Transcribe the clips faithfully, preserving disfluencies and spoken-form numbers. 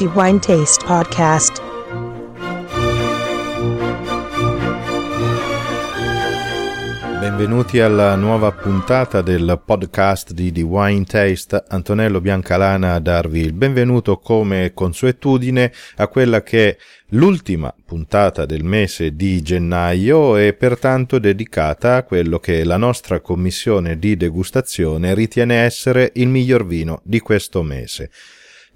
Crafty Wine Taste Podcast. Benvenuti alla nuova puntata del podcast di The Wine Taste. Antonello Biancalana a darvi il benvenuto come consuetudine a quella che è l'ultima puntata del mese di gennaio e pertanto dedicata a quello che la nostra commissione di degustazione ritiene essere il miglior vino di questo mese.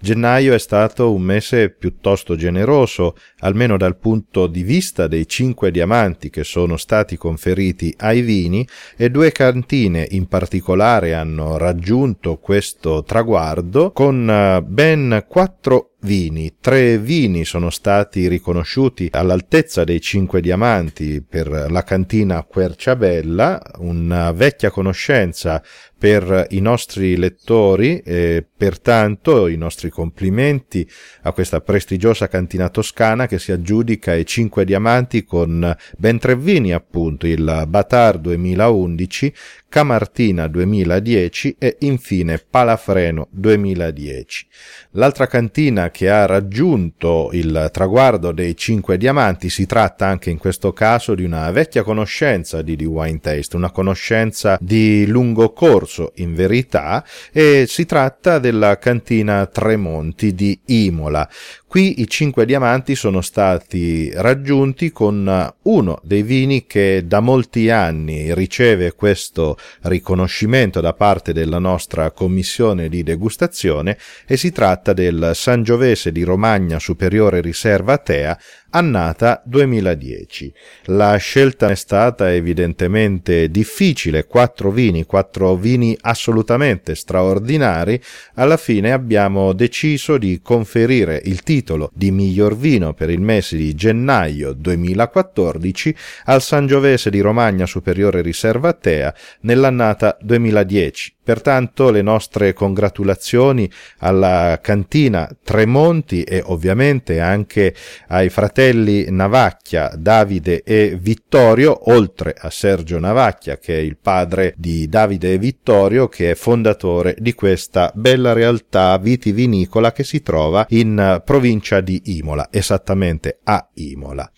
Gennaio è stato un mese piuttosto generoso, almeno dal punto di vista dei cinque diamanti che sono stati conferiti ai vini, e due cantine in particolare hanno raggiunto questo traguardo con ben quattro vini. Tre vini sono stati riconosciuti all'altezza dei cinque diamanti per la cantina Querciabella, una vecchia conoscenza per i nostri lettori, e pertanto i nostri complimenti a questa prestigiosa cantina toscana che si aggiudica i cinque diamanti con ben tre vini, appunto il Batar duemilaundici, Camartina duemiladieci e infine Palafreno duemiladieci. L'altra cantina che ha raggiunto il traguardo dei cinque diamanti, si tratta anche in questo caso di una vecchia conoscenza di The Wine Taste, una conoscenza di lungo corso in verità, e si tratta della cantina Tre Monti di Imola. Qui i cinque diamanti sono stati raggiunti con uno dei vini che da molti anni riceve questo riconoscimento da parte della nostra commissione di degustazione, e si tratta del Sangiovese di Romagna Superiore Riserva Atea, annata duemiladieci. La scelta è stata evidentemente difficile, quattro vini, quattro vini assolutamente straordinari. Alla fine abbiamo deciso di conferire il titolo di miglior vino per il mese di gennaio duemilaquattordici al Sangiovese di Romagna Superiore Riserva Thea nell'annata duemiladieci. Pertanto le nostre congratulazioni alla cantina Tre Monti e ovviamente anche ai fratelli Navacchia, Davide e Vittorio, oltre a Sergio Navacchia che è il padre di Davide e Vittorio, che è fondatore di questa bella realtà vitivinicola che si trova in provincia di Imola, esattamente a Imola.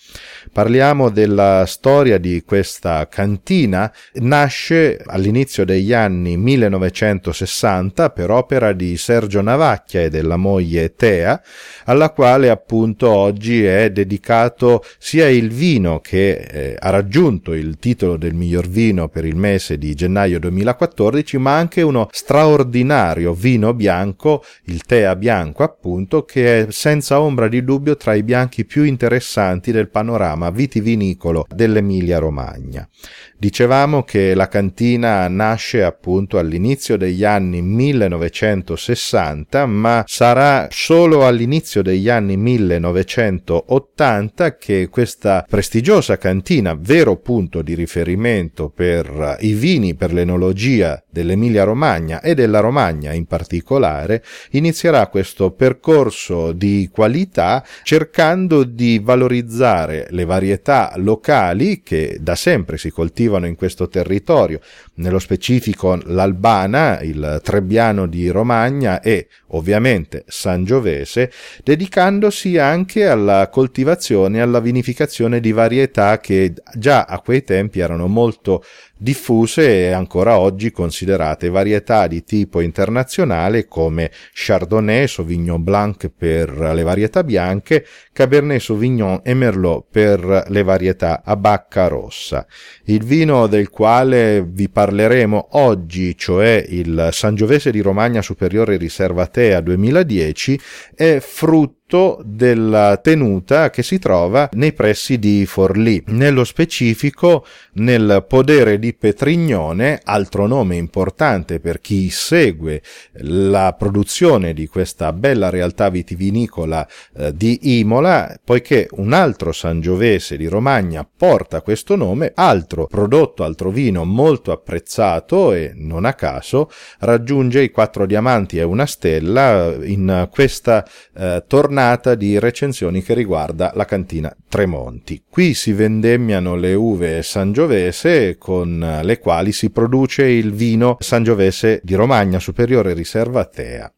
Parliamo della storia di questa cantina. Nasce all'inizio degli anni millenovecentosessanta per opera di Sergio Navacchia e della moglie Thea, alla quale appunto oggi è dedicato sia il vino che eh, ha raggiunto il titolo del miglior vino per il mese di gennaio duemilaquattordici, ma anche uno straordinario vino bianco, il Thea Bianco appunto, che è senza ombra di dubbio tra i bianchi più interessanti del panorama vitivinicolo dell'Emilia Romagna. Dicevamo che la cantina nasce appunto all'inizio degli anni millenovecentosessanta, ma sarà solo all'inizio degli anni millenovecentottanta che questa prestigiosa cantina, vero punto di riferimento per i vini, per l'enologia dell'Emilia Romagna e della Romagna in particolare, inizierà questo percorso di qualità cercando di valorizzare le varietà locali che da sempre si coltivano in questo territorio, nello specifico l'Albana, il Trebbiano di Romagna e ovviamente Sangiovese, dedicandosi anche alla coltivazione e alla vinificazione di varietà che già a quei tempi erano molto diffuse e ancora oggi considerate varietà di tipo internazionale come Chardonnay, Sauvignon Blanc per le varietà bianche, Cabernet Sauvignon e Merlot per le varietà a bacca rossa. Il vino del quale vi parleremo oggi, cioè il Sangiovese di Romagna Superiore Riserva Thea duemiladieci, è frutto della tenuta che si trova nei pressi di Forlì, nello specifico nel podere di Petrignone, altro nome importante per chi segue la produzione di questa bella realtà vitivinicola eh, di Imola, poiché un altro Sangiovese di Romagna porta questo nome, altro prodotto, altro vino molto apprezzato e non a caso raggiunge i quattro diamanti e una stella in questa eh, tornata di recensioni che riguarda la cantina Tre Monti. Qui si vendemmiano le uve sangiovese con le quali si produce il vino Sangiovese di Romagna Superiore Riserva Thea.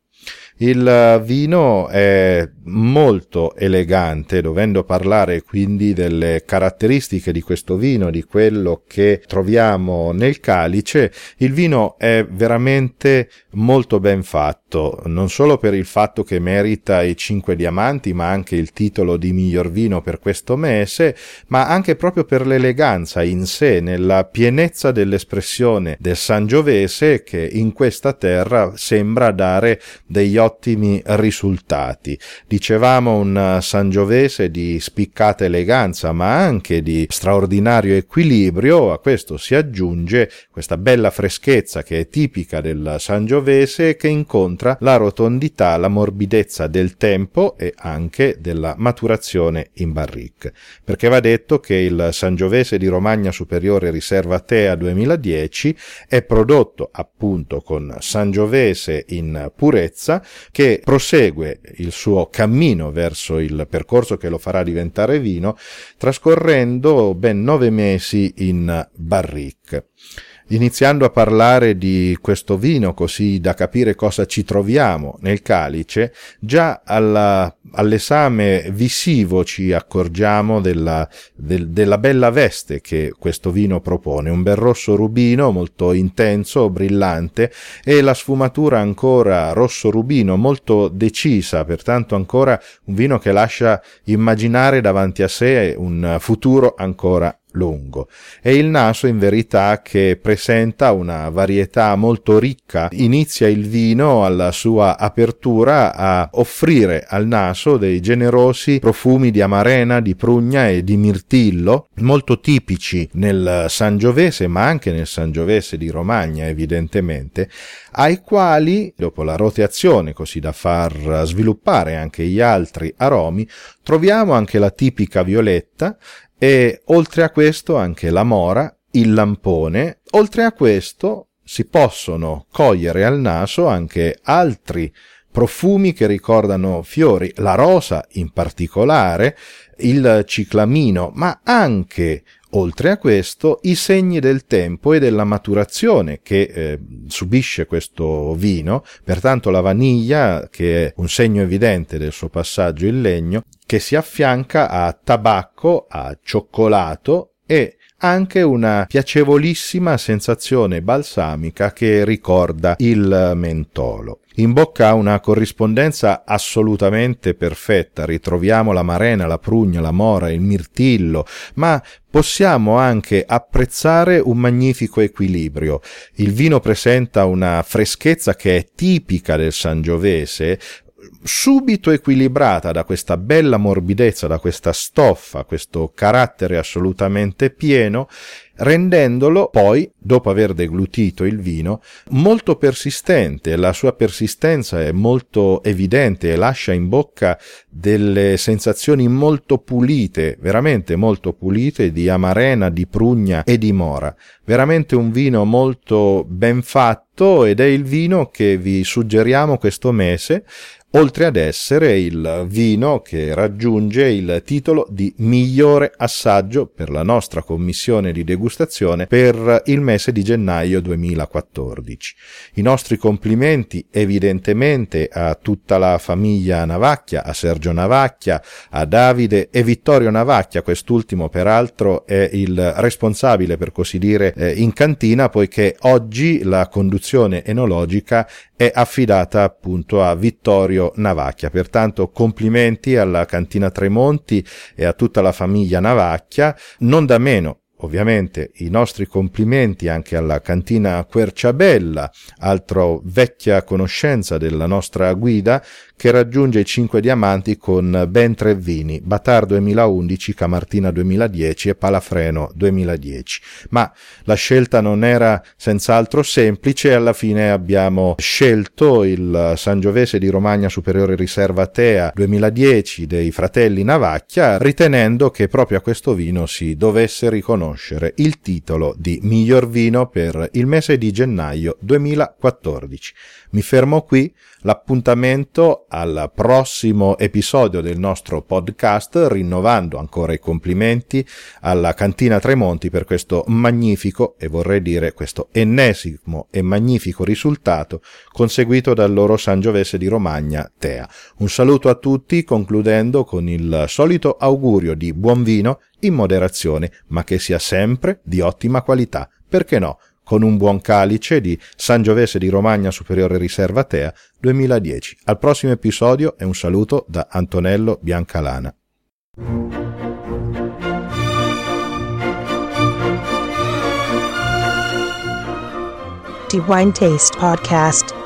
Il vino è molto elegante, dovendo parlare quindi delle caratteristiche di questo vino, di quello che troviamo nel calice. Il vino è veramente molto ben fatto, non solo per il fatto che merita i cinque diamanti, ma anche il titolo di miglior vino per questo mese, ma anche proprio per l'eleganza in sé, nella pienezza dell'espressione del Sangiovese, che in questa terra sembra dare degli ottimi risultati. Dicevamo un Sangiovese di spiccata eleganza, ma anche di straordinario equilibrio. A questo si aggiunge questa bella freschezza che è tipica del Sangiovese, che incontra la rotondità, la morbidezza del tempo e anche della maturazione in barrique. Perché va detto che il Sangiovese di Romagna Superiore Riserva Thea duemiladieci è prodotto appunto con Sangiovese in purezza, che prosegue il suo cammino verso il percorso che lo farà diventare vino, trascorrendo ben nove mesi in barrique. Iniziando a parlare di questo vino, così da capire cosa ci troviamo nel calice, già alla, all'esame visivo ci accorgiamo della, del, della bella veste che questo vino propone, un bel rosso rubino molto intenso, brillante, e la sfumatura ancora rosso rubino molto decisa, pertanto ancora un vino che lascia immaginare davanti a sé un futuro ancora lungo. E il naso, in verità, che presenta una varietà molto ricca. Inizia il vino alla sua apertura a offrire al naso dei generosi profumi di amarena, di prugna e di mirtillo, molto tipici nel Sangiovese, ma anche nel Sangiovese di Romagna evidentemente, ai quali, dopo la rotazione, così da far sviluppare anche gli altri aromi, troviamo anche la tipica violetta e, oltre a questo, anche la mora, il lampone. Oltre a questo, si possono cogliere al naso anche altri profumi che ricordano fiori, la rosa in particolare, il ciclamino, ma anche, oltre a questo, i segni del tempo e della maturazione che eh, subisce questo vino, pertanto la vaniglia, che è un segno evidente del suo passaggio in legno, che si affianca a tabacco, a cioccolato e anche una piacevolissima sensazione balsamica che ricorda il mentolo. In bocca ha una corrispondenza assolutamente perfetta, ritroviamo l'amarena, la prugna, la mora, il mirtillo, ma possiamo anche apprezzare un magnifico equilibrio. Il vino presenta una freschezza che è tipica del Sangiovese, subito equilibrata da questa bella morbidezza, da questa stoffa, questo carattere assolutamente pieno, rendendolo poi, dopo aver deglutito il vino, molto persistente. La sua persistenza è molto evidente e lascia in bocca delle sensazioni molto pulite, veramente molto pulite, di amarena, di prugna e di mora. Veramente un vino molto ben fatto, ed è il vino che vi suggeriamo questo mese, oltre ad essere il vino che raggiunge il titolo di migliore assaggio per la nostra commissione di degustazione per il mese di gennaio duemilaquattordici. I nostri complimenti evidentemente a tutta la famiglia Navacchia, a Sergio Navacchia, a Davide e Vittorio Navacchia, quest'ultimo peraltro è il responsabile, per così dire, in cantina, poiché oggi la conduzione enologica è affidata appunto a Vittorio Navacchia. Pertanto complimenti alla cantina Tre Monti e a tutta la famiglia Navacchia, non da meno ovviamente i nostri complimenti anche alla cantina Querciabella, altro vecchia conoscenza della nostra guida, che raggiunge i cinque diamanti con ben tre vini: Batar duemilaundici, Camartina duemiladieci e Palafreno duemiladieci. Ma la scelta non era senz'altro semplice, e alla fine abbiamo scelto il Sangiovese di Romagna Superiore Riserva Thea duemiladieci dei fratelli Navacchia, ritenendo che proprio a questo vino si dovesse riconoscere riconoscere il titolo di miglior vino per il mese di gennaio duemilaquattordici. Mi fermo qui, l'appuntamento al prossimo episodio del nostro podcast, rinnovando ancora i complimenti alla Cantina Tre Monti per questo magnifico, e vorrei dire questo ennesimo e magnifico risultato conseguito dal loro Sangiovese di Romagna Thea. Un saluto a tutti, concludendo con il solito augurio di buon vino in moderazione, ma che sia sempre di ottima qualità, perché no, con un buon calice di Sangiovese di Romagna Superiore Riserva Thea duemiladieci. Al prossimo episodio e un saluto da Antonello Biancalana. The Wine Taste Podcast.